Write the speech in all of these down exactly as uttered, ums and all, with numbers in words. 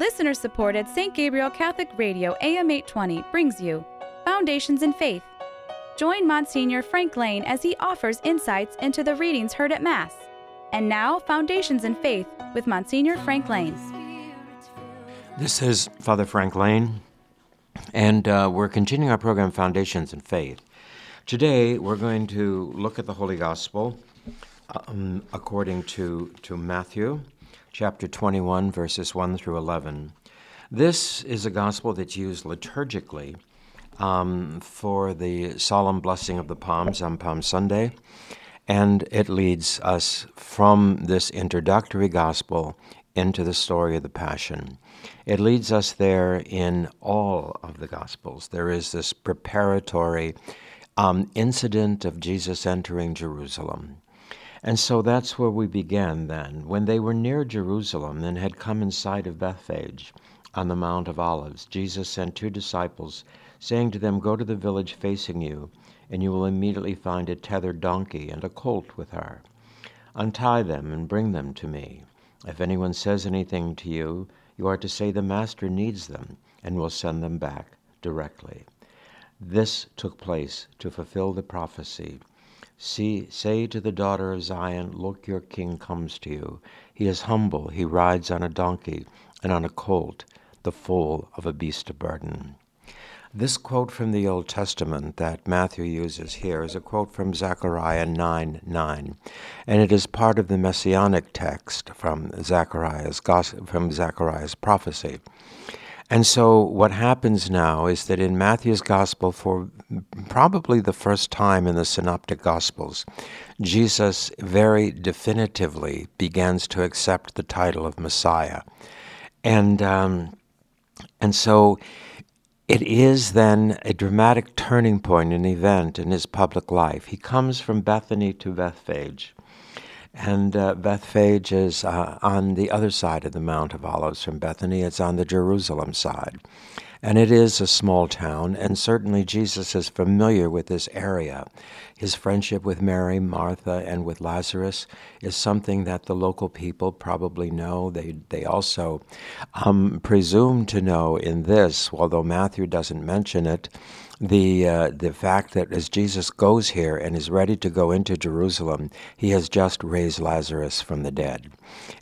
Listener-supported Saint Gabriel Catholic Radio A M eight twenty brings you Foundations in Faith. Join Monsignor Frank Lane as he offers insights into the readings heard at Mass. And now, Foundations in Faith with Monsignor Frank Lane. This is Father Frank Lane, and uh, we're continuing our program, Foundations in Faith. Today, we're going to look at the Holy Gospel um, according to, to Matthew. Chapter twenty-one, verses one through eleven. This is a gospel that's used liturgically um, for the solemn blessing of the palms on Palm Sunday, and it leads us from this introductory gospel into the story of the Passion. It leads us there in all of the gospels. There is this preparatory um, incident of Jesus entering Jerusalem. And so that's where we began then. When they were near Jerusalem and had come in sight of Bethphage on the Mount of Olives, Jesus sent two disciples, saying to them, "Go to the village facing you, and you will immediately find a tethered donkey and a colt with her. Untie them and bring them to me. If anyone says anything to you, you are to say the master needs them and will send them back directly." This took place to fulfill the prophecy. See, say to the daughter of Zion, "Look, your king comes to you. He is humble. He rides on a donkey and on a colt, the foal of a beast of burden." This quote from the Old Testament that Matthew uses here is a quote from Zechariah nine nine, and it is part of the messianic text from Zechariah's gospel, from Zechariah's prophecy. And so what happens now is that in Matthew's gospel, for probably the first time in the Synoptic Gospels, Jesus very definitively begins to accept the title of Messiah. And um, and so it is then a dramatic turning point, an event in his public life. He comes from Bethany to Bethphage. And uh, Bethphage is uh, on the other side of the Mount of Olives from Bethany. It's on the Jerusalem side. And it is a small town, and certainly Jesus is familiar with this area. His friendship with Mary, Martha, and with Lazarus is something that the local people probably know. They they also um, presume to know in this, although Matthew doesn't mention it, the uh, the fact that as Jesus goes here and is ready to go into Jerusalem, he has just raised Lazarus from the dead.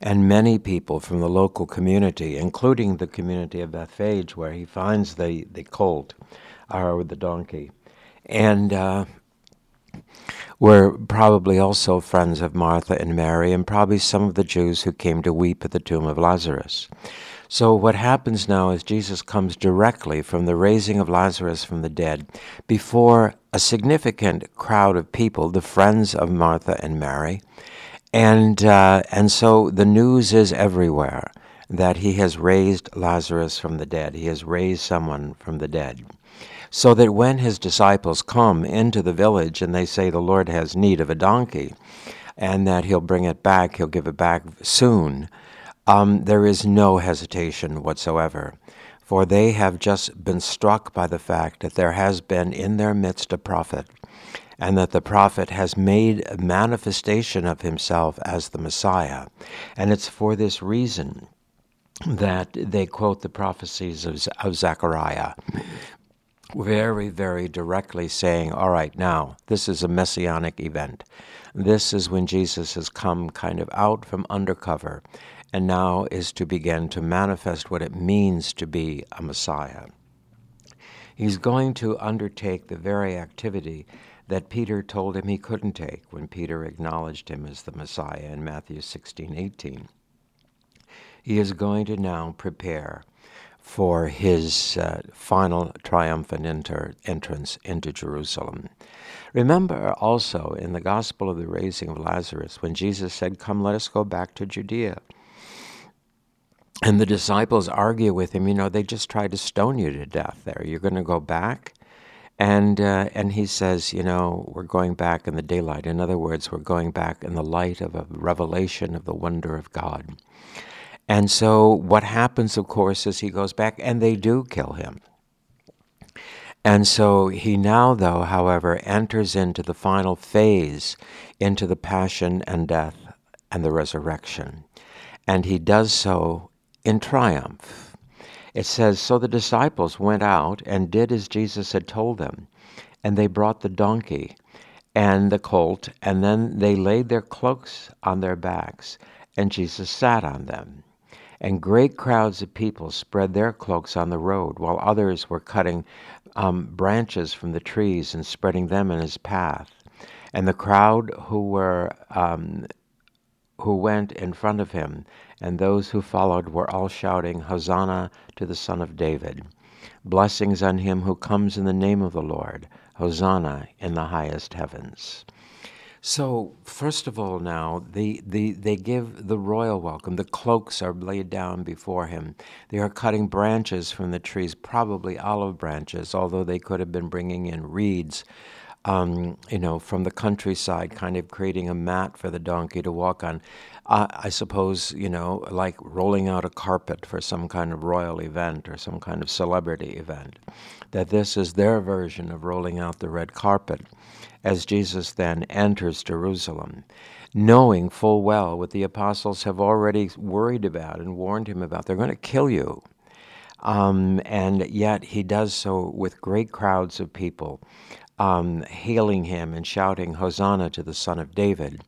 And many people from the local community, including the community of Bethphage, where he finds The, the colt or the donkey, and uh, were probably also friends of Martha and Mary, and probably some of the Jews who came to weep at the tomb of Lazarus. So what happens now is Jesus comes directly from the raising of Lazarus from the dead before a significant crowd of people, the friends of Martha and Mary, and uh, and so the news is everywhere that he has raised Lazarus from the dead. He has raised someone from the dead. So that when his disciples come into the village and they say the Lord has need of a donkey and that he'll bring it back, he'll give it back soon, um, there is no hesitation whatsoever. For they have just been struck by the fact that there has been in their midst a prophet, and that the prophet has made a manifestation of himself as the Messiah. And it's for this reason that they quote the prophecies of, of Zechariah, very, very directly saying, all right, now, this is a messianic event. This is when Jesus has come kind of out from undercover and now is to begin to manifest what it means to be a Messiah. He's going to undertake the very activity that Peter told him he couldn't take when Peter acknowledged him as the Messiah in Matthew sixteen eighteen. He is going to now prepare for his uh, final triumphant enter- entrance into Jerusalem. Remember also in the Gospel of the raising of Lazarus, when Jesus said, "Come, let us go back to Judea." And the disciples argue with him, you know, they just tried to stone you to death there. You're going to go back? And uh, and he says, you know, we're going back in the daylight. In other words, we're going back in the light of a revelation of the wonder of God. And so what happens, of course, is he goes back, and they do kill him. And so he now, though, however, enters into the final phase, into the passion and death and the resurrection. And he does so in triumph. It says, "So the disciples went out and did as Jesus had told them, and they brought the donkey and the colt, and then they laid their cloaks on their backs, and Jesus sat on them. And great crowds of people spread their cloaks on the road, while others were cutting um, branches from the trees and spreading them in his path. And the crowd who were um, who went in front of him and those who followed were all shouting, 'Hosanna to the Son of David. Blessings on him who comes in the name of the Lord. Hosanna in the highest heavens.'" So, first of all now, the, the, they give the royal welcome. The cloaks are laid down before him. They are cutting branches from the trees, probably olive branches, although they could have been bringing in reeds, um, you know, from the countryside, kind of creating a mat for the donkey to walk on. Uh, I suppose, you know, like rolling out a carpet for some kind of royal event or some kind of celebrity event, that this is their version of rolling out the red carpet. As Jesus then enters Jerusalem, knowing full well what the apostles have already worried about and warned him about, they're going to kill you. Um, and yet he does so with great crowds of people, um, hailing him and shouting, "Hosanna to the Son of David."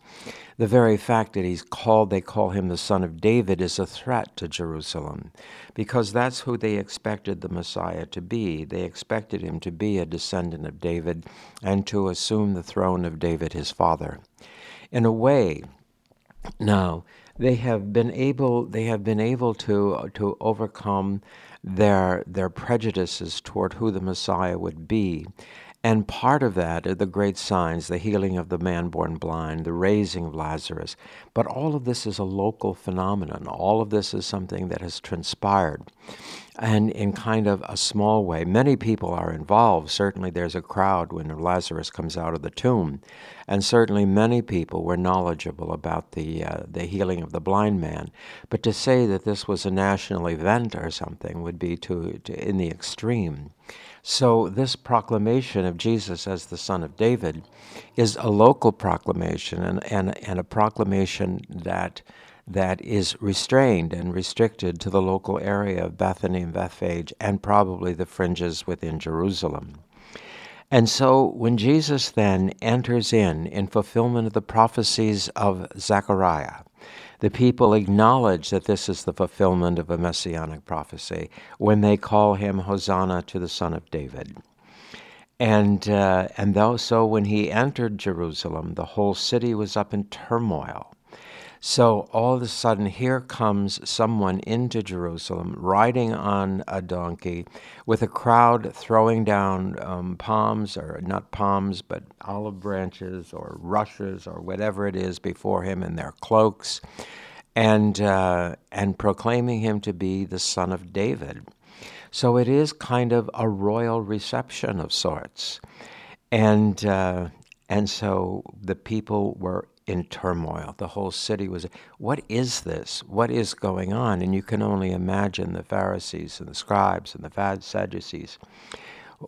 The very fact that he's called, they call him the Son of David, is a threat to Jerusalem, because that's who they expected the Messiah to be. They expected him to be a descendant of David and to assume the throne of David, his father. In a way, now, they have been able, they have been able to, to overcome their, their prejudices toward who the Messiah would be. And part of that are the great signs, the healing of the man born blind, the raising of Lazarus. But all of this is a local phenomenon. All of this is something that has transpired, and in kind of a small way. Many people are involved. Certainly there's a crowd when Lazarus comes out of the tomb. And certainly many people were knowledgeable about the, uh, the healing of the blind man. But to say that this was a national event or something would be to, to in the extreme. So this proclamation of Jesus as the Son of David is a local proclamation, and, and, and a proclamation that, that is restrained and restricted to the local area of Bethany and Bethphage, and probably the fringes within Jerusalem. And so when Jesus then enters in, in fulfillment of the prophecies of Zechariah, the people acknowledge that this is the fulfillment of a messianic prophecy when they call him Hosanna to the Son of David. And uh, and though so when he entered Jerusalem, the whole city was up in turmoil. So all of a sudden, here comes someone into Jerusalem riding on a donkey with a crowd throwing down um, palms, or not palms, but olive branches or rushes or whatever it is before him in their cloaks, and uh, and proclaiming him to be the Son of David. So it is kind of a royal reception of sorts. And, uh, and so the people were in turmoil. The whole city was, what is this? What is going on? And you can only imagine the Pharisees and the scribes and the Sadducees.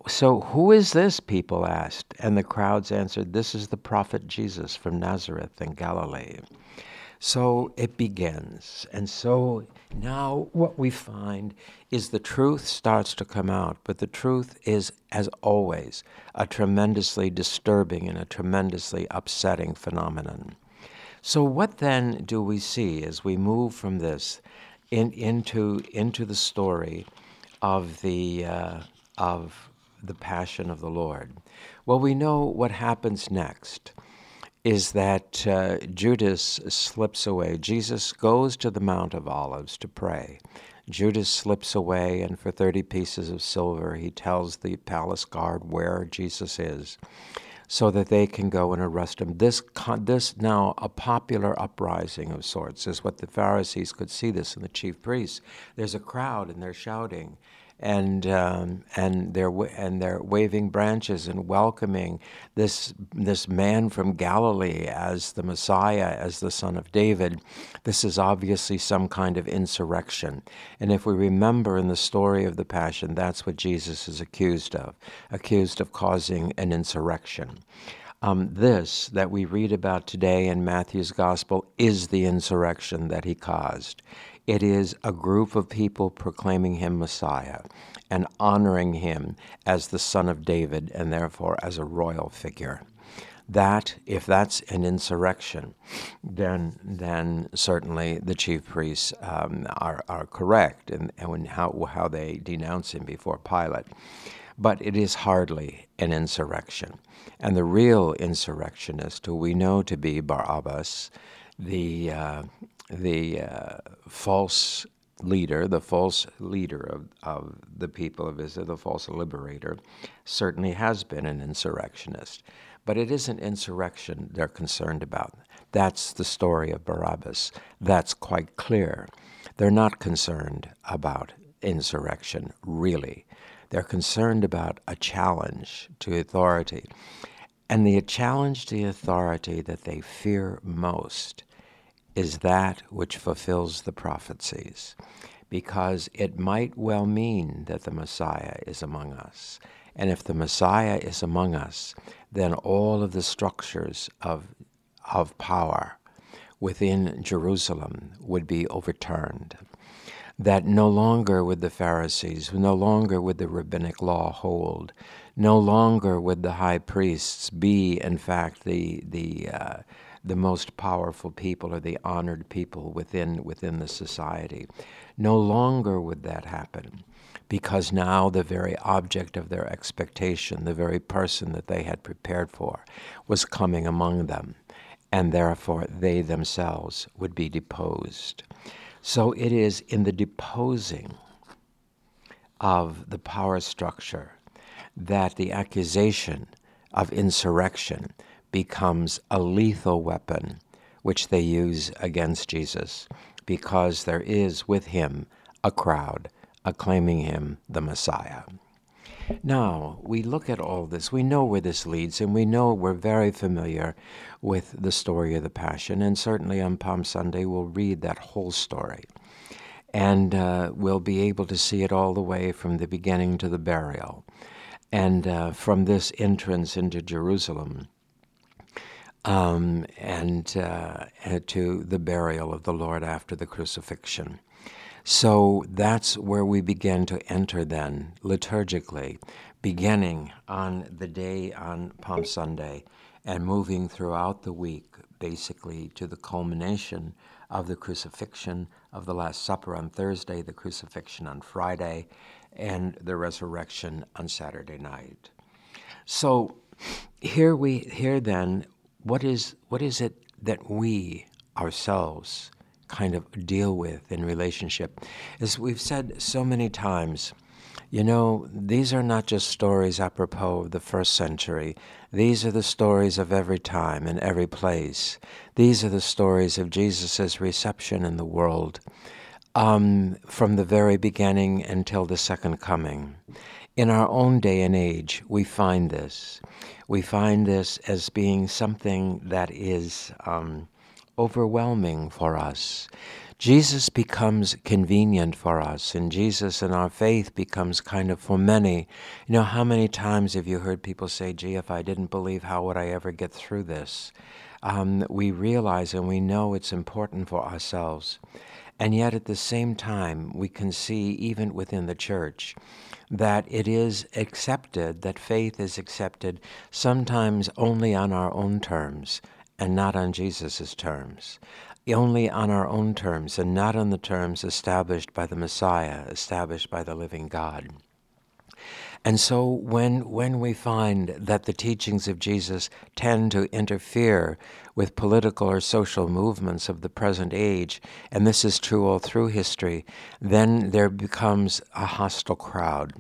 "So who is this?" people asked. And the crowds answered, "This is the prophet Jesus from Nazareth in Galilee." So it begins. And so now what we find is the truth starts to come out, but the truth is, as always, a tremendously disturbing and a tremendously upsetting phenomenon. So what then do we see as we move from this in, into into the story of the uh, of the Passion of the Lord? Well, we know what happens next is that uh, Judas slips away. Jesus goes to the Mount of Olives to pray. Judas slips away, and for thirty pieces of silver, he tells the palace guard where Jesus is so that they can go and arrest him. This, this now a popular uprising of sorts is what the Pharisees could see this in the chief priests. There's a crowd, and they're shouting. And um, and they're and they're waving branches and welcoming this this man from Galilee as the Messiah, as the Son of David. This is obviously some kind of insurrection. And if we remember in the story of the Passion, that's what Jesus is accused of, accused of causing an insurrection. Um, this that we read about today in Matthew's Gospel is the insurrection that he caused. It is a group of people proclaiming him Messiah and honoring him as the son of David and therefore as a royal figure. That, if that's an insurrection, then then certainly the chief priests um, are, are correct in, in how, how they denounce him before Pilate. But it is hardly an insurrection. And the real insurrectionist, who we know to be Barabbas, the uh, the uh, false leader, the false leader of, of the people of Israel, the false liberator, certainly has been an insurrectionist. But it isn't insurrection they're concerned about. That's the story of Barabbas. That's quite clear. They're not concerned about insurrection, really. They're concerned about a challenge to authority. And the challenge to authority that they fear most is that which fulfills the prophecies, because it might well mean that the Messiah is among us. And if the Messiah is among us, then all of the structures of, of power within Jerusalem would be overturned. That no longer would the Pharisees, no longer would the rabbinic law hold, no longer would the high priests be, in fact, the the uh, the most powerful people or the honored people within within the society. No longer would that happen. Because now the very object of their expectation, the very person that they had prepared for, was coming among them, and therefore they themselves would be deposed. So it is in the deposing of the power structure that the accusation of insurrection becomes a lethal weapon which they use against Jesus, because there is with him a crowd acclaiming him the Messiah. Now, we look at all this, we know where this leads, and we know we're very familiar with the story of the Passion, and certainly on Palm Sunday we'll read that whole story, and uh, we'll be able to see it all the way from the beginning to the burial, and uh, from this entrance into Jerusalem, um, and uh, to the burial of the Lord after the crucifixion. So that's where we begin to enter then, liturgically, beginning on the day on Palm Sunday and moving throughout the week, basically to the culmination of the crucifixion, of the Last Supper on Thursday, the crucifixion on Friday, and the resurrection on Saturday night. So here we here then, what is what is it that we ourselves kind of deal with in relationship? As we've said so many times, you know, these are not just stories apropos of the first century. These are the stories of every time and every place. These are the stories of Jesus's reception in the world, um, from the very beginning until the second coming. In our own day and age, we find this. We find this as being something that is um, overwhelming for us. Jesus becomes convenient for us, and Jesus and our faith becomes kind of, for many, you know, how many times have you heard people say, gee, if I didn't believe, how would I ever get through this? Um, we realize and we know it's important for ourselves. And yet at the same time, we can see even within the church that it is accepted, that faith is accepted sometimes only on our own terms, and not on Jesus' terms, only on our own terms and not on the terms established by the Messiah, established by the living God. And so when when we find that the teachings of Jesus tend to interfere with political or social movements of the present age, and this is true all through history, then there becomes a hostile crowd,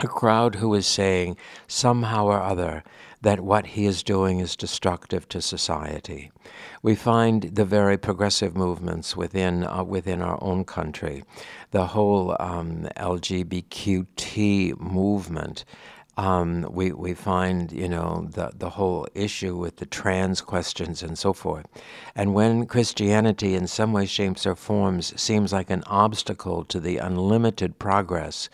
a crowd who is saying somehow or other that what he is doing is destructive to society. We find the very progressive movements within uh, within our own country, the whole um, L G B T Q T movement. Um, we we find, you know, the the whole issue with the trans questions and so forth. And when Christianity in some way, shapes, or forms seems like an obstacle to the unlimited progress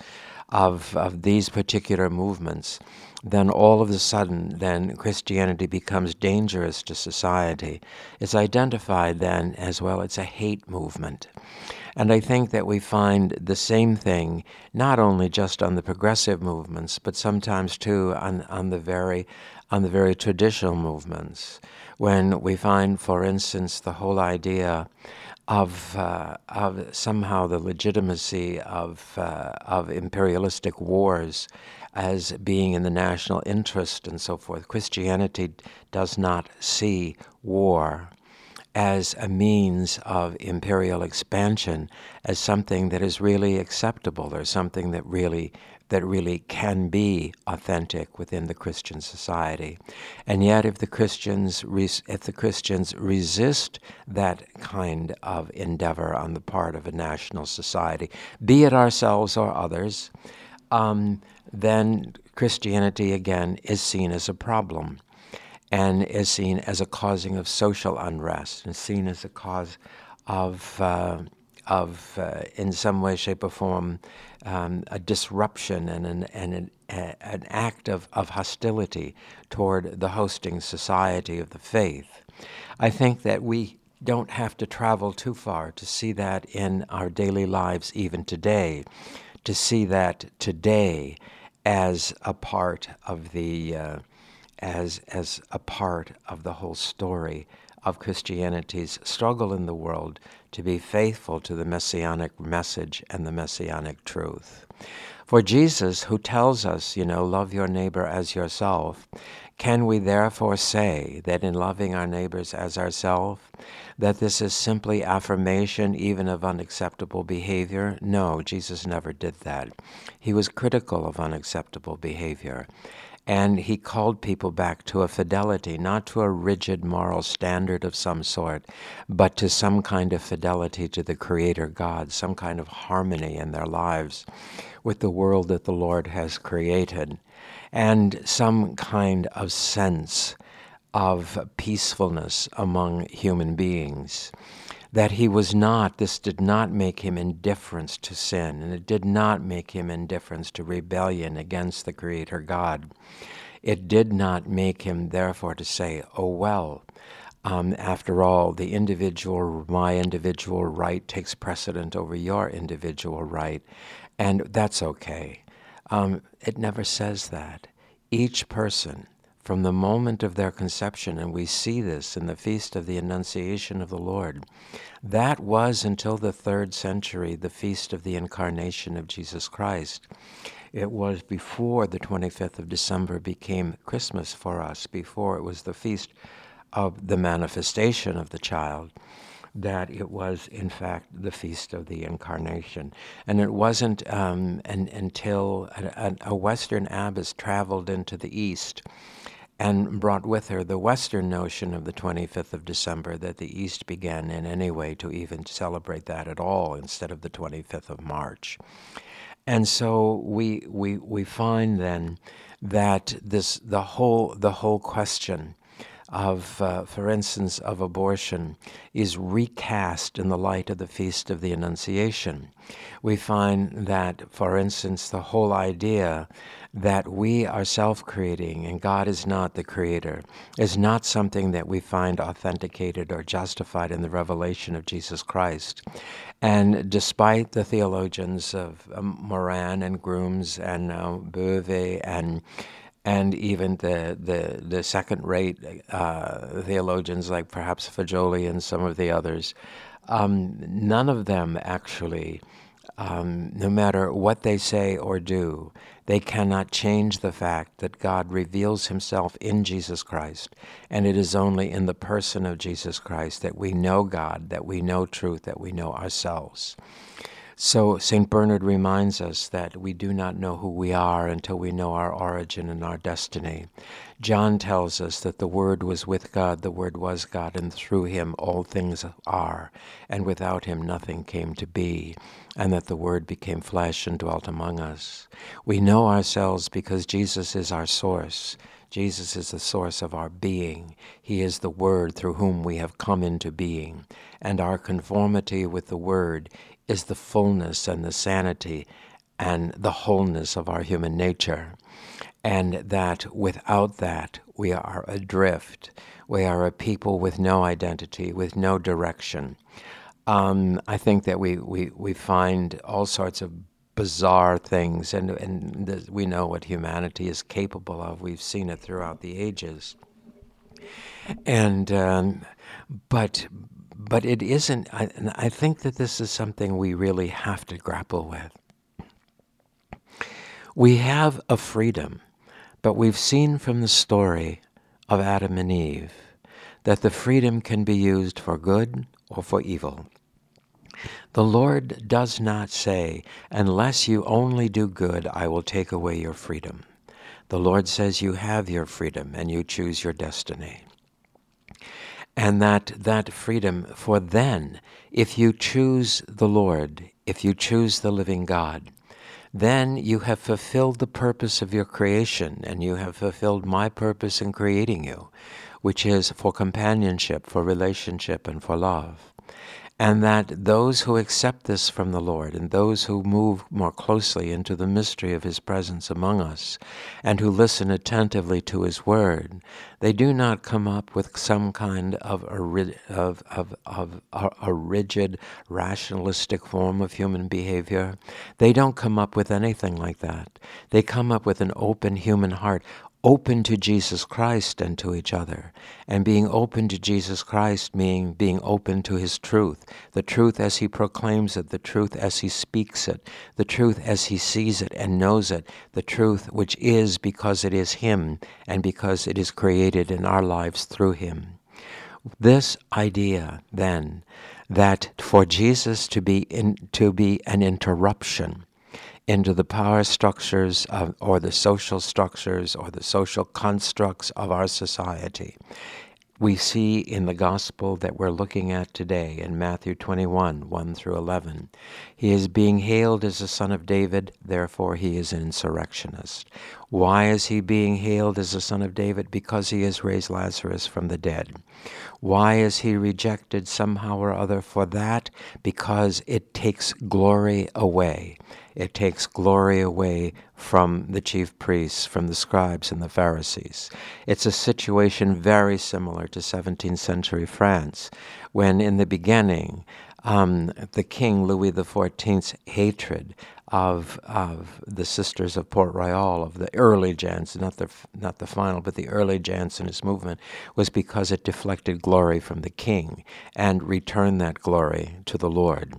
of of these particular movements, then all of a sudden, then Christianity becomes dangerous to society. It's identified then as, well, it's a hate movement. And I think that we find the same thing, not only just on the progressive movements, but sometimes too on, on the very on the very traditional movements, when we find, for instance, the whole idea of uh, of somehow the legitimacy of uh, of imperialistic wars as being in the national interest and so forth. Christianity does not see war as a means of imperial expansion, as something that is really acceptable or something that really that really can be authentic within the Christian society. And yet if the Christians res- if the Christians resist that kind of endeavor on the part of a national society, be it ourselves or others, um, then Christianity again is seen as a problem, and is seen as a causing of social unrest, and seen as a cause of, uh, of uh, in some way, shape, or form, um, a disruption and an, and an, a, an act of, of hostility toward the hosting society of the faith. I think that we don't have to travel too far to see that in our daily lives even today, to see that today as a part of the... Uh, as as a part of the whole story of Christianity's struggle in the world to be faithful to the messianic message and the messianic truth. For Jesus, who tells us, you know, love your neighbor as yourself, can we therefore say that in loving our neighbors as ourselves, that this is simply affirmation even of unacceptable behavior? No, Jesus never did that. He was critical of unacceptable behavior. And he called people back to a fidelity, not to a rigid moral standard of some sort, but to some kind of fidelity to the Creator God, some kind of harmony in their lives with the world that the Lord has created, and some kind of sense of peacefulness among human beings. That he was not, this did not make him indifferent to sin, and it did not make him indifferent to rebellion against the Creator God. It did not make him, therefore, to say, oh, well, um, after all, the individual, my individual right takes precedent over your individual right, and that's okay. Um, it never says that. Each person, from the moment of their conception, and we see this in the Feast of the Annunciation of the Lord, that was until the third century, the Feast of the Incarnation of Jesus Christ. It was before the twenty-fifth of December became Christmas for us, before it was the Feast of the Manifestation of the Child, that it was, in fact, the Feast of the Incarnation. And it wasn't um, an, until a, a Western abbess traveled into the East and brought with her the Western notion of the twenty-fifth of December, that the East began in any way to even celebrate that at all instead of the twenty-fifth of March. And so we we we find then that this the whole the whole question of, uh, for instance, of abortion is recast in the light of the Feast of the Annunciation. We find that, for instance, the whole idea that we are self-creating and God is not the creator is not something that we find authenticated or justified in the revelation of Jesus Christ. And despite the theologians of um, Moran and Grooms and uh, Boeve and and even the the, the second-rate uh, theologians like perhaps Fajoli and some of the others, um, none of them actually, um, no matter what they say or do, they cannot change the fact that God reveals himself in Jesus Christ, and it is only in the person of Jesus Christ that we know God, that we know truth, that we know ourselves. So Saint Bernard reminds us that we do not know who we are until we know our origin and our destiny. John tells us that the Word was with God, the Word was God, and through him all things are, and without him nothing came to be, and that the Word became flesh and dwelt among us. We know ourselves because Jesus is our source. Jesus is the source of our being. He is the Word through whom we have come into being. And our conformity with the Word is the fullness and the sanity and the wholeness of our human nature. and that without that we are adrift. We are a people with no identity, with no direction. Um, I think that we, we, we find all sorts of bizarre things, and, and the, we know what humanity is capable of. We've seen it throughout the ages. And um, but but it isn't, I, and I think that this is something we really have to grapple with. We have a freedom, but we've seen from the story of Adam and Eve that the freedom can be used for good or for evil. The Lord does not say, unless you only do good, I will take away your freedom. The Lord says you have your freedom and you choose your destiny. And that that freedom, for then, if you choose the Lord, if you choose the living God, then you have fulfilled the purpose of your creation, and you have fulfilled my purpose in creating you, which is for companionship, for relationship, and for love. And that those who accept this from the Lord, and those who move more closely into the mystery of his presence among us, and who listen attentively to his word, they do not come up with some kind of a, of, of, of a rigid, rationalistic form of human behavior. They don't come up with anything like that. They come up with an open human heart, open to Jesus Christ and to each other. And being open to Jesus Christ meaning being open to his truth, the truth as he proclaims it, the truth as he speaks it, the truth as he sees it and knows it, the truth which is because it is him and because it is created in our lives through him. This idea, then, that for Jesus to be in, to be an interruption into the power structures of, or the social structures or the social constructs of our society. We see in the gospel that we're looking at today in Matthew twenty-one, one through eleven, he is being hailed as the son of David, therefore he is an insurrectionist. Why is he being hailed as the son of David? Because he has raised Lazarus from the dead. Why is he rejected somehow or other for that? Because it takes glory away. It takes glory away from the chief priests, from the scribes and the Pharisees. It's a situation very similar to seventeenth century France, when in the beginning, um, the king Louis the fourteenth's hatred of of the sisters of Port-Royal, of the early Jansenist, not the, not the final, but the early Jansenist movement, was because it deflected glory from the king and returned that glory to the Lord.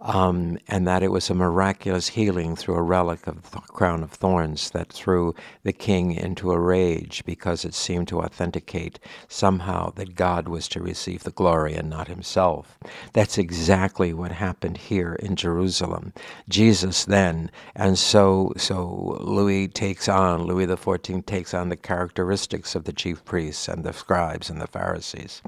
Um, and that it was a miraculous healing through a relic of the crown of thorns that threw the king into a rage because it seemed to authenticate somehow that God was to receive the glory and not himself. That's exactly what happened here in Jerusalem. Jesus then, and so so Louis takes on, Louis the fourteenth takes on the characteristics of the chief priests and the scribes and the Pharisees.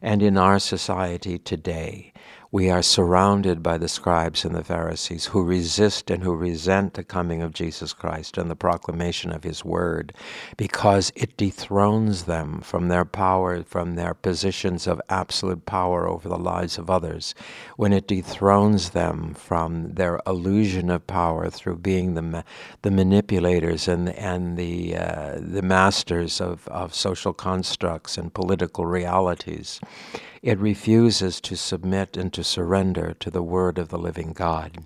And in our society today, we are surrounded by the scribes and the Pharisees who resist and who resent the coming of Jesus Christ and the proclamation of his word because it dethrones them from their power, from their positions of absolute power over the lives of others, when it dethrones them from their illusion of power through being the ma- the manipulators and, and the uh, the masters of, of social constructs and political realities. It refuses to submit and to surrender to the word of the living God.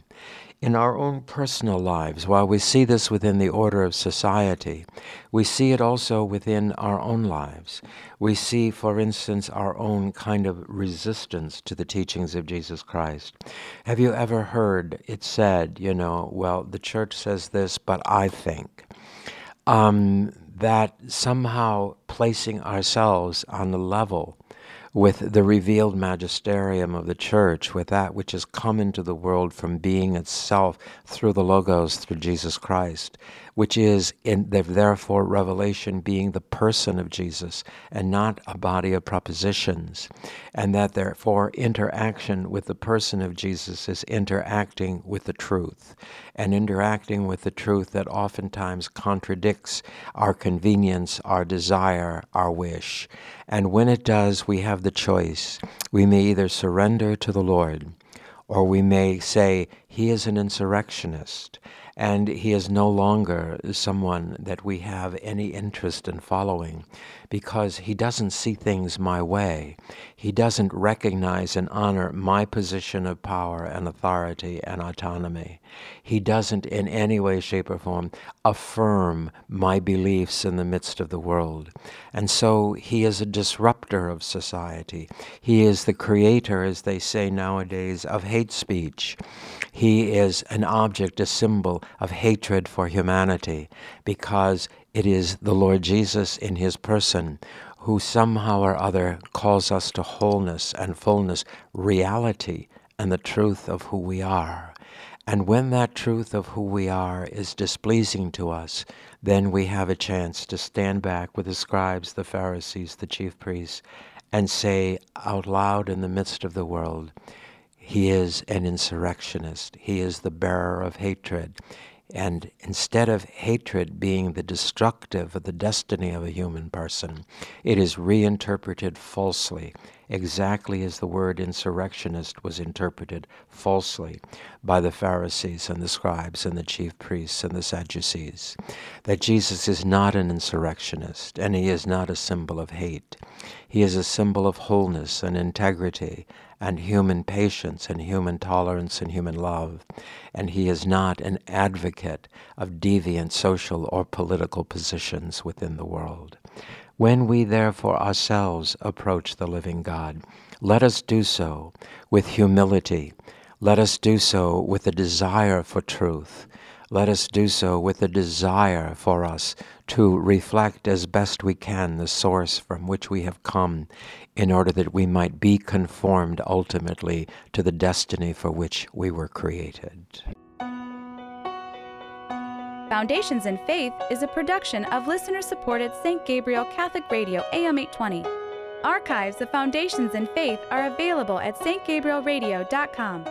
In our own personal lives, while we see this within the order of society, we see it also within our own lives. We see, for instance, our own kind of resistance to the teachings of Jesus Christ. Have you ever heard it said, you know, well, the church says this, but I think? Um, that somehow placing ourselves on the level with the revealed magisterium of the church, with that which has come into the world from being itself through the Logos, through Jesus Christ, which is, in the, therefore, revelation being the person of Jesus and not a body of propositions, and that, therefore, interaction with the person of Jesus is interacting with the truth, and interacting with the truth that oftentimes contradicts our convenience, our desire, our wish. And when it does, we have the choice. We may either surrender to the Lord, or we may say, He is an insurrectionist, and he is no longer someone that we have any interest in following, because he doesn't see things my way. He doesn't recognize and honor my position of power and authority and autonomy. He doesn't in any way, shape, or form affirm my beliefs in the midst of the world. And so he is a disruptor of society. He is the creator, as they say nowadays, of hate speech. He is an object, a symbol of hatred for humanity, because it is the Lord Jesus in his person who somehow or other calls us to wholeness and fullness, reality and the truth of who we are. And when that truth of who we are is displeasing to us, then we have a chance to stand back with the scribes, the Pharisees, the chief priests, and say out loud in the midst of the world, he is an insurrectionist. He is the bearer of hatred. And instead of hatred being the destructive of the destiny of a human person, it is reinterpreted falsely, exactly as the word insurrectionist was interpreted falsely by the Pharisees and the scribes and the chief priests and the Sadducees. That Jesus is not an insurrectionist, and he is not a symbol of hate. He is a symbol of wholeness and integrity and human patience and human tolerance and human love. And he is not an advocate of deviant social or political positions within the world. When we therefore ourselves approach the living God, let us do so with humility. Let us do so with a desire for truth. Let us do so with a desire for us to reflect as best we can the source from which we have come, in order that we might be conformed ultimately to the destiny for which we were created. Foundations in Faith is a production of listener-supported Saint Gabriel Catholic Radio A M eight twenty. Archives of Foundations in Faith are available at st gabriel radio dot com.